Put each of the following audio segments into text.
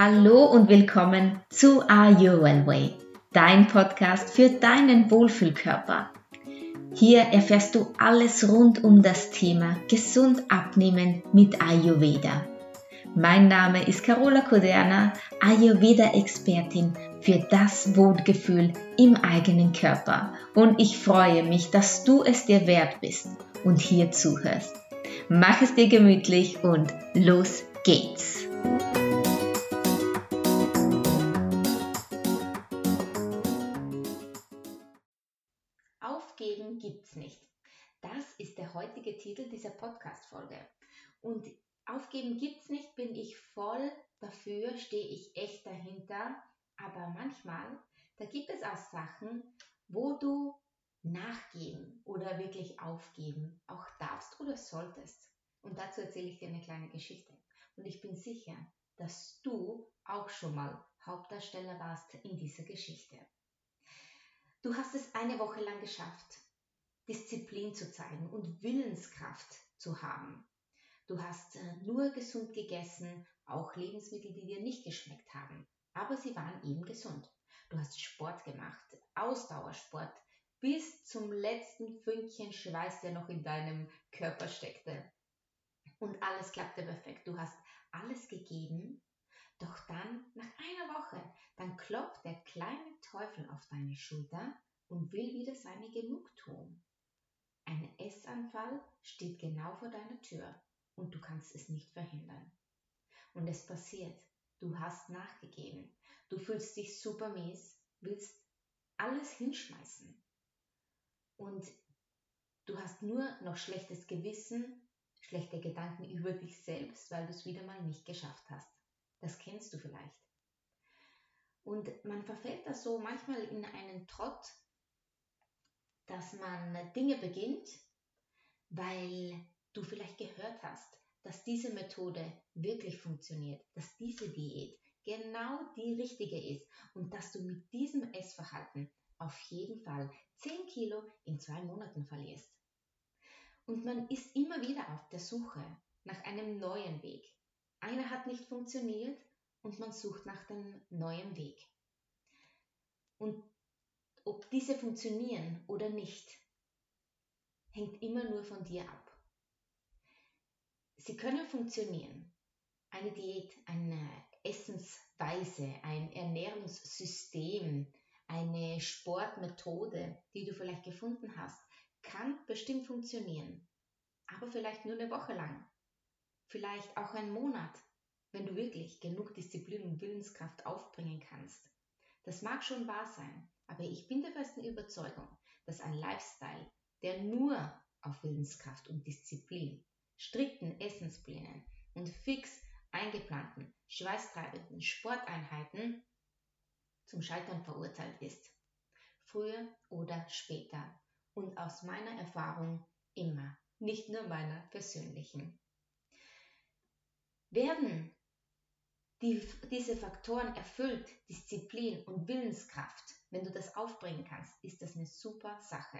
Hallo und willkommen zu Are You Well Way, dein Podcast für deinen Wohlfühlkörper. Hier erfährst du alles rund um das Thema gesund abnehmen mit Ayurveda. Mein Name ist Carola Coderna, Ayurveda-Expertin für das Wohlgefühl im eigenen Körper. Und ich freue mich, dass du es dir wert bist und hier zuhörst. Mach es dir gemütlich und los geht's! Aufgeben gibt's nicht. Das ist der heutige Titel dieser Podcast-Folge. Und Aufgeben gibt's nicht, bin ich voll dafür, stehe ich echt dahinter. Aber manchmal, da gibt es auch Sachen, wo du nachgeben oder wirklich aufgeben auch darfst oder solltest. Und dazu erzähle ich dir eine kleine Geschichte. Und ich bin sicher, dass du auch schon mal Hauptdarsteller warst in dieser Geschichte. Du hast es eine Woche lang geschafft, Disziplin zu zeigen und Willenskraft zu haben. Du hast nur gesund gegessen, auch Lebensmittel, die dir nicht geschmeckt haben, aber sie waren eben gesund. Du hast Sport gemacht, Ausdauersport, bis zum letzten Fünkchen Schweiß, der noch in deinem Körper steckte. Und alles klappte perfekt. Du hast alles gegeben, doch dann, nach einer Woche, dann klopft der kleine Teufel auf deine Schulter und will wieder seine Genugtuung. Ein Essanfall steht genau vor deiner Tür. Und du kannst es nicht verhindern. Und es passiert. Du hast nachgegeben. Du fühlst dich super mies, willst alles hinschmeißen. Und du hast nur noch schlechtes Gewissen, schlechte Gedanken über dich selbst, weil du es wieder mal nicht geschafft hast. Das kennst du vielleicht. Und man verfällt da so manchmal in einen Trott, dass man Dinge beginnt, weil du vielleicht gehört hast, dass diese Methode wirklich funktioniert, dass diese Diät genau die richtige ist und dass du mit diesem Essverhalten auf jeden Fall 10 Kilo in 2 Monaten verlierst. Und man ist immer wieder auf der Suche nach einem neuen Weg. Einer hat nicht funktioniert und man sucht nach dem neuen Weg. Und ob diese funktionieren oder nicht, hängt immer nur von dir ab. Sie können funktionieren. Eine Diät, eine Essensweise, ein Ernährungssystem, eine Sportmethode, die du vielleicht gefunden hast, kann bestimmt funktionieren. Aber vielleicht nur eine Woche lang. Vielleicht auch einen Monat, wenn du wirklich genug Disziplin und Willenskraft aufbringen kannst. Das mag schon wahr sein, aber ich bin der festen Überzeugung, dass ein Lifestyle, der nur auf Willenskraft und Disziplin, strikten Essensplänen und fix eingeplanten, schweißtreibenden Sporteinheiten zum Scheitern verurteilt ist. Früher oder später und aus meiner Erfahrung immer, nicht nur meiner persönlichen. Werden diese Faktoren erfüllt, Disziplin und Willenskraft, wenn du das aufbringen kannst, ist das eine super Sache.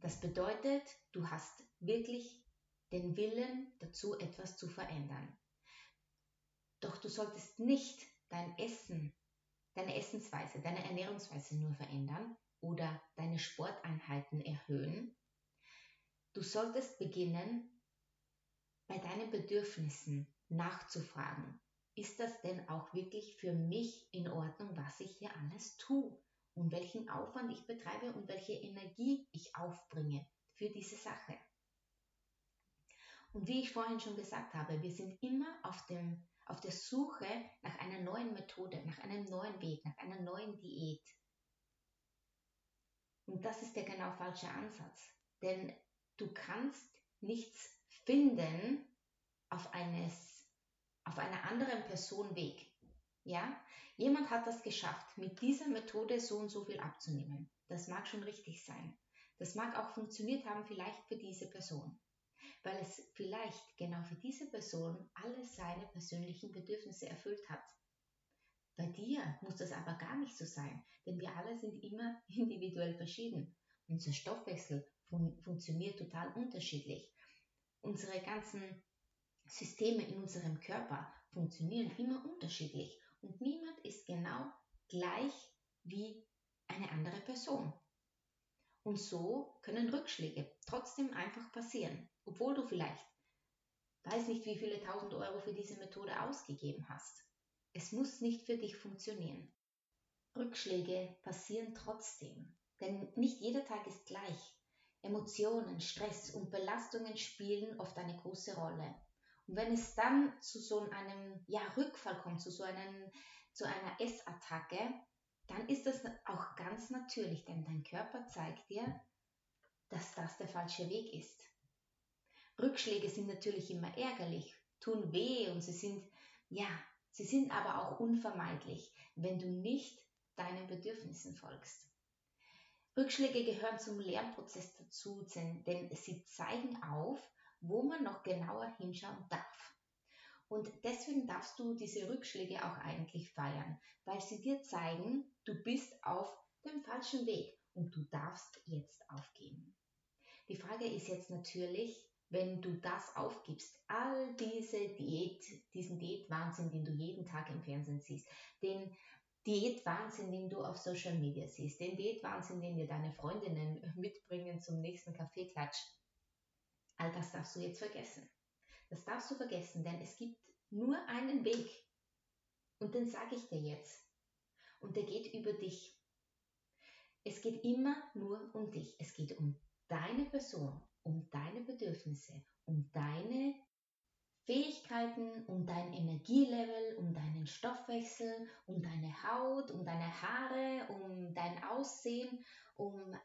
Das bedeutet, du hast wirklich den Willen dazu, etwas zu verändern. Doch du solltest nicht dein Essen, deine Essensweise, deine Ernährungsweise nur verändern oder deine Sporteinheiten erhöhen. Du solltest beginnen, bei deinen Bedürfnissen nachzufragen. Ist das denn auch wirklich für mich in Ordnung, was ich hier alles tue und welchen Aufwand ich betreibe und welche Energie ich aufbringe für diese Sache? Und wie ich vorhin schon gesagt habe, wir sind immer auf der Suche nach einer neuen Methode, nach einem neuen Weg, nach einer neuen Diät. Und das ist der genau falsche Ansatz. Denn du kannst nichts finden auf einer anderen Person Weg. Ja? Jemand hat das geschafft, mit dieser Methode so und so viel abzunehmen. Das mag schon richtig sein. Das mag auch funktioniert haben, vielleicht für diese Person. Weil es vielleicht genau für diese Person alle seine persönlichen Bedürfnisse erfüllt hat. Bei dir muss das aber gar nicht so sein, denn wir alle sind immer individuell verschieden. Unser Stoffwechsel funktioniert total unterschiedlich. Unsere ganzen Systeme in unserem Körper funktionieren immer unterschiedlich und niemand ist genau gleich wie eine andere Person. Und so können Rückschläge trotzdem einfach passieren, obwohl du vielleicht weiß nicht, wie viele 1000 Euro für diese Methode ausgegeben hast. Es muss nicht für dich funktionieren. Rückschläge passieren trotzdem, denn nicht jeder Tag ist gleich. Emotionen, Stress und Belastungen spielen oft eine große Rolle. Und wenn es dann zu so einem Rückfall kommt, zu einer Essattacke, dann ist das auch ganz natürlich, denn dein Körper zeigt dir, dass das der falsche Weg ist. Rückschläge sind natürlich immer ärgerlich, tun weh und sie sind aber auch unvermeidlich, wenn du nicht deinen Bedürfnissen folgst. Rückschläge gehören zum Lernprozess dazu, denn sie zeigen auf, wo man noch genauer hinschauen darf. Und deswegen darfst du diese Rückschläge auch eigentlich feiern, weil sie dir zeigen, du bist auf dem falschen Weg und du darfst jetzt aufgeben. Die Frage ist jetzt natürlich, wenn du das aufgibst, all diesen Diätwahnsinn, den du jeden Tag im Fernsehen siehst, den Diätwahnsinn, den du auf Social Media siehst, den Diätwahnsinn, den dir deine Freundinnen mitbringen zum nächsten Kaffeeklatsch, all das darfst du jetzt vergessen. Das darfst du vergessen, denn es gibt nur einen Weg. Und den sage ich dir jetzt. Und der geht über dich. Es geht immer nur um dich. Es geht um deine Person, um deine Bedürfnisse, um deine Fähigkeiten, um dein Energielevel, um deinen Stoffwechsel, um deine Haut, um deine Haare, um dein Aussehen, um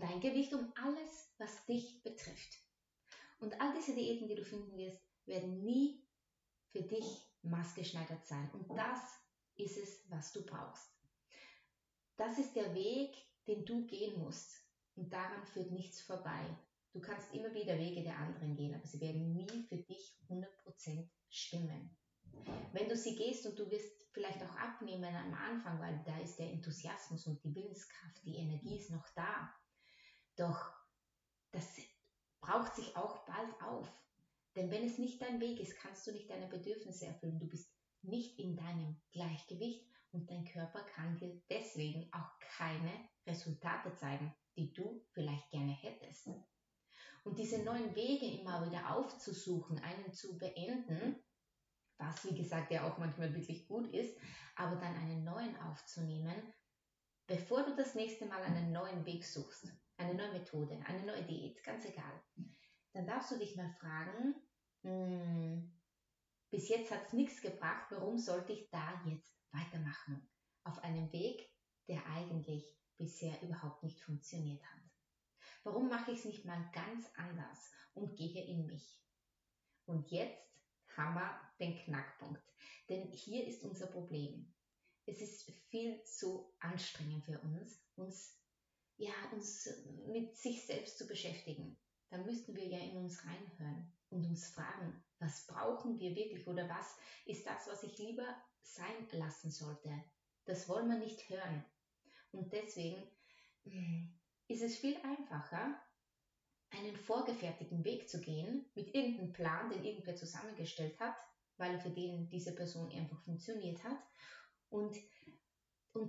dein Gewicht, um alles, was dich betrifft. Und all diese Diäten, die du finden wirst, werden nie für dich maßgeschneidert sein. Und das ist es, was du brauchst. Das ist der Weg, den du gehen musst. Und daran führt nichts vorbei. Du kannst immer wieder Wege der anderen gehen, aber sie werden nie für dich 100% stimmen. Wenn du sie gehst und du wirst vielleicht auch abnehmen am Anfang, weil da ist der Enthusiasmus und die Willenskraft, die Energie ist noch da. Doch das braucht sich auch bald auf. Denn wenn es nicht dein Weg ist, kannst du nicht deine Bedürfnisse erfüllen. Du bist nicht in deinem Gleichgewicht und dein Körper kann dir deswegen auch keine Resultate zeigen, die du vielleicht gerne hättest. Und diese neuen Wege immer wieder aufzusuchen, einen zu beenden, was wie gesagt ja auch manchmal wirklich gut ist, aber dann einen neuen aufzunehmen, bevor du das nächste Mal einen neuen Weg suchst, eine neue Methode, eine neue Diät, ganz egal, dann darfst du dich mal fragen, bis jetzt hat es nichts gebracht, warum sollte ich da jetzt weitermachen? Auf einem Weg, der eigentlich bisher überhaupt nicht funktioniert hat. Warum mache ich es nicht mal ganz anders und gehe in mich? Und jetzt haben wir den Knackpunkt, denn hier ist unser Problem. Es ist viel zu anstrengend für uns mit sich selbst zu beschäftigen. Da müssten wir ja in uns reinhören und uns fragen, was brauchen wir wirklich oder was ist das, was ich lieber sein lassen sollte? Das wollen wir nicht hören. Und deswegen ist es viel einfacher, einen vorgefertigten Weg zu gehen, mit irgendeinem Plan, den irgendwer zusammengestellt hat, weil für den diese Person einfach funktioniert hat, und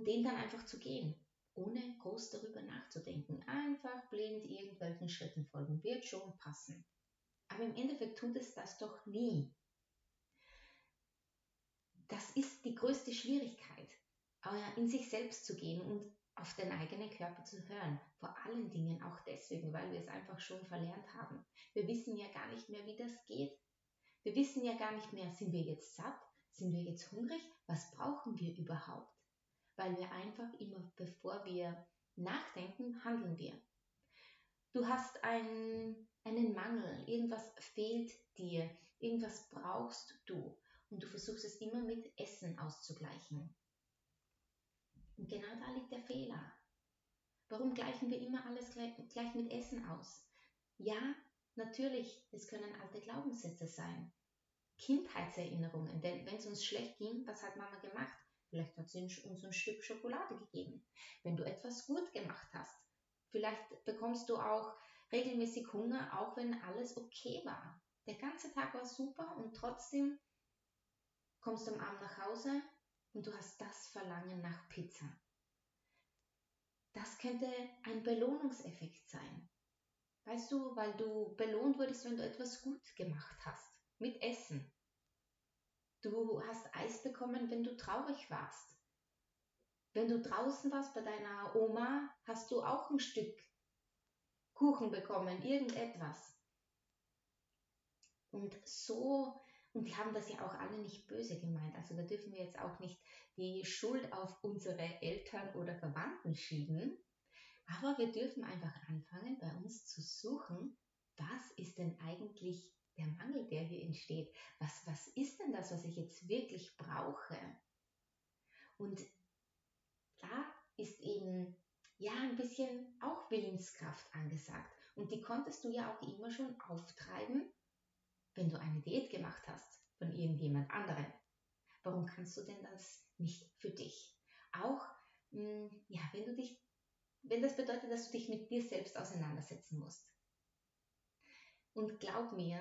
den dann einfach zu gehen, ohne groß darüber nachzudenken. Einfach blind irgendwelchen Schritten folgen, wird schon passen. Aber im Endeffekt tut es das doch nie. Das ist die größte Schwierigkeit, in sich selbst zu gehen und auf den eigenen Körper zu hören. Vor allen Dingen auch deswegen, weil wir es einfach schon verlernt haben. Wir wissen ja gar nicht mehr, wie das geht. Wir wissen ja gar nicht mehr, sind wir jetzt satt? Sind wir jetzt hungrig? Was brauchen wir überhaupt? Weil wir einfach immer, bevor wir nachdenken, handeln wir. Du hast einen Mangel, irgendwas fehlt dir, irgendwas brauchst du. Und du versuchst es immer mit Essen auszugleichen. Und genau da liegt der Fehler. Warum gleichen wir immer alles gleich mit Essen aus? Ja, natürlich, es können alte Glaubenssätze sein. Kindheitserinnerungen, denn wenn es uns schlecht ging, was hat Mama gemacht? Vielleicht hat sie uns ein Stück Schokolade gegeben. Wenn du etwas gut gemacht hast, vielleicht bekommst du auch regelmäßig Hunger, auch wenn alles okay war. Der ganze Tag war super und trotzdem kommst am Abend nach Hause und du hast das Verlangen nach Pizza. Das könnte ein Belohnungseffekt sein. Weißt du, weil du belohnt wurdest, wenn du etwas gut gemacht hast, mit Essen. Du hast Eis bekommen, wenn du traurig warst. Wenn du draußen warst bei deiner Oma, hast du auch ein Stück Kuchen bekommen, irgendetwas. Und die haben das ja auch alle nicht böse gemeint. Also da dürfen wir jetzt auch nicht die Schuld auf unsere Eltern oder Verwandten schieben. Aber wir dürfen einfach anfangen, bei uns zu suchen, was ist denn eigentlich der Mangel, der hier entsteht? Was ist denn das, was ich jetzt wirklich brauche? Und da ist eben ja ein bisschen auch Willenskraft angesagt. Und die konntest du ja auch immer schon auftreiben, wenn du eine Diät gemacht hast von irgendjemand anderem. Warum kannst du denn das nicht für dich? Auch, ja, wenn das bedeutet, dass du dich mit dir selbst auseinandersetzen musst. Und glaub mir,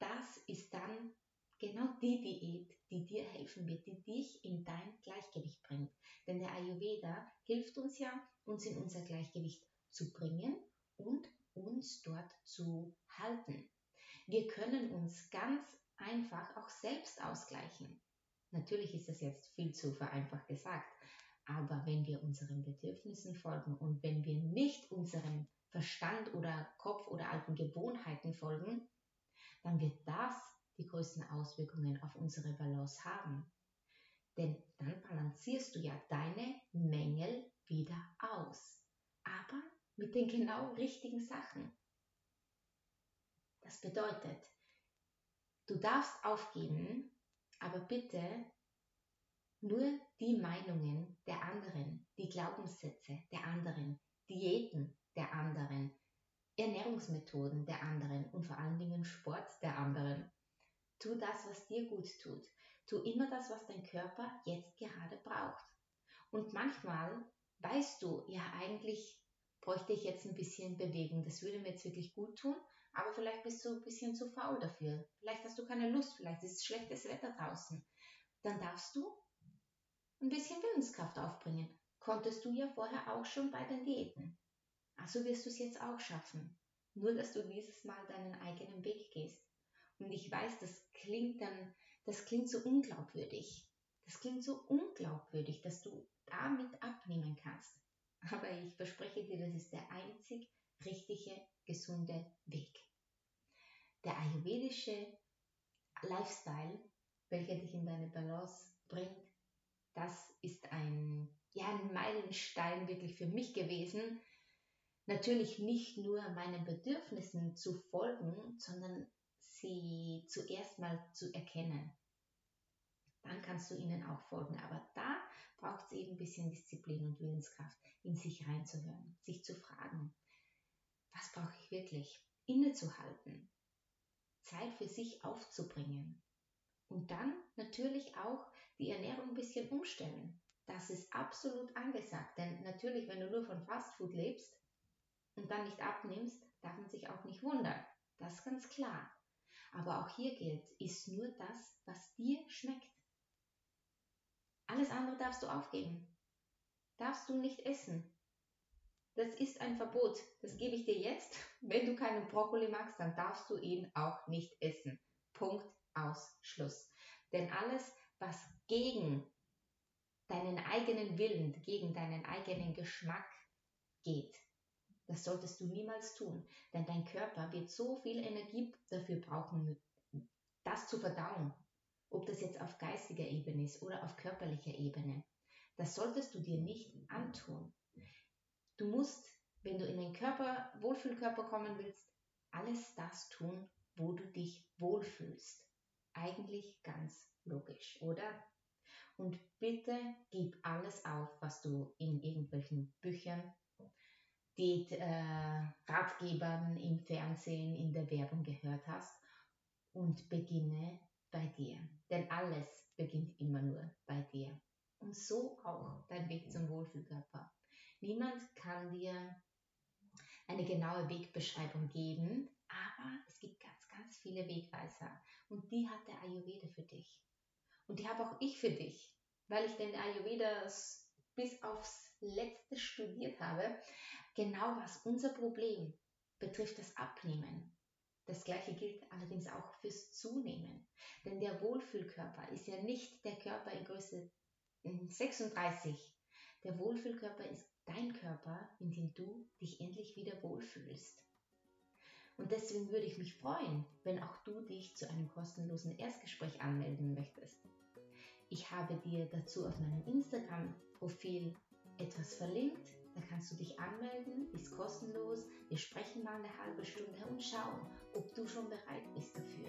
das ist dann genau die Diät, die dir helfen wird, die dich in dein Gleichgewicht bringt. Denn der Ayurveda hilft uns ja, uns in unser Gleichgewicht zu bringen und uns dort zu halten. Wir können uns ganz einfach auch selbst ausgleichen. Natürlich ist das jetzt viel zu vereinfacht gesagt, aber wenn wir unseren Bedürfnissen folgen und wenn wir nicht unserem Verstand oder Kopf oder alten Gewohnheiten folgen, dann wird das die größten Auswirkungen auf unsere Balance haben. Denn dann balancierst du ja deine Mängel wieder aus, aber mit den genau richtigen Sachen. Das bedeutet, du darfst aufgeben, aber bitte nur die Meinungen der anderen, die Glaubenssätze der anderen, Diäten der anderen, Ernährungsmethoden der anderen und vor allen Dingen Sport der anderen. Tu das, was dir gut tut. Tu immer das, was dein Körper jetzt gerade braucht. Und manchmal weißt du, ja, eigentlich bräuchte ich jetzt ein bisschen Bewegung, das würde mir jetzt wirklich gut tun. Aber vielleicht bist du ein bisschen zu faul dafür. Vielleicht hast du keine Lust, vielleicht ist schlechtes Wetter draußen. Dann darfst du ein bisschen Willenskraft aufbringen. Konntest du ja vorher auch schon bei den Diäten. Also wirst du es jetzt auch schaffen. Nur, dass du dieses Mal deinen eigenen Weg gehst. Und ich weiß, das klingt so unglaubwürdig. Das klingt so unglaubwürdig, dass du damit abnehmen kannst. Aber ich verspreche dir, das ist der einzig richtige, gesunde Weg. Der ayurvedische Lifestyle, welcher dich in deine Balance bringt, das ist ein Meilenstein wirklich für mich gewesen. Natürlich nicht nur meinen Bedürfnissen zu folgen, sondern sie zuerst mal zu erkennen. Dann kannst du ihnen auch folgen, aber da braucht es eben ein bisschen Disziplin und Willenskraft, in sich reinzuhören, sich zu fragen. Was brauche ich wirklich? Innezuhalten, Zeit für sich aufzubringen und dann natürlich auch die Ernährung ein bisschen umstellen. Das ist absolut angesagt, denn natürlich, wenn du nur von Fastfood lebst und dann nicht abnimmst, darf man sich auch nicht wundern. Das ist ganz klar. Aber auch hier gilt, ist nur das, was dir schmeckt. Alles andere darfst du aufgeben. Darfst du nicht essen. Das ist ein Verbot. Das gebe ich dir jetzt. Wenn du keinen Brokkoli magst, dann darfst du ihn auch nicht essen. Punkt, aus, Schluss. Denn alles, was gegen deinen eigenen Willen, gegen deinen eigenen Geschmack geht, das solltest du niemals tun. Denn dein Körper wird so viel Energie dafür brauchen, das zu verdauen. Ob das jetzt auf geistiger Ebene ist oder auf körperlicher Ebene. Das solltest du dir nicht antun. Du musst, wenn du in den Wohlfühlkörper kommen willst, alles das tun, wo du dich wohlfühlst. Eigentlich ganz logisch, oder? Und bitte gib alles auf, was du in irgendwelchen Büchern, Ratgebern, im Fernsehen, in der Werbung gehört hast und beginne bei dir. Denn alles beginnt immer nur bei dir. Und so auch dein Weg zum Wohlfühlkörper. Niemand kann dir eine genaue Wegbeschreibung geben, aber es gibt ganz, ganz viele Wegweiser und die hat der Ayurveda für dich. Und die habe auch ich für dich, weil ich den Ayurveda bis aufs Letzte studiert habe. Genau was unser Problem betrifft, das Abnehmen. Das Gleiche gilt allerdings auch fürs Zunehmen. Denn der Wohlfühlkörper ist ja nicht der Körper in Größe 36. Der Wohlfühlkörper ist dein Körper, in dem du dich endlich wieder wohlfühlst. Und deswegen würde ich mich freuen, wenn auch du dich zu einem kostenlosen Erstgespräch anmelden möchtest. Ich habe dir dazu auf meinem Instagram-Profil etwas verlinkt. Da kannst du dich anmelden, ist kostenlos. Wir sprechen mal eine halbe Stunde und schauen, ob du schon bereit bist dafür.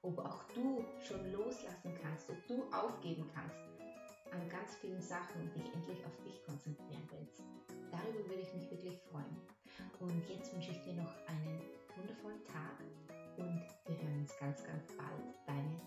Ob auch du schon loslassen kannst, ob du aufgeben kannst an ganz vielen Sachen und dich endlich auf dich konzentrieren willst. Darüber würde ich mich wirklich freuen. Und jetzt wünsche ich dir noch einen wundervollen Tag und wir hören uns ganz, ganz bald. Deine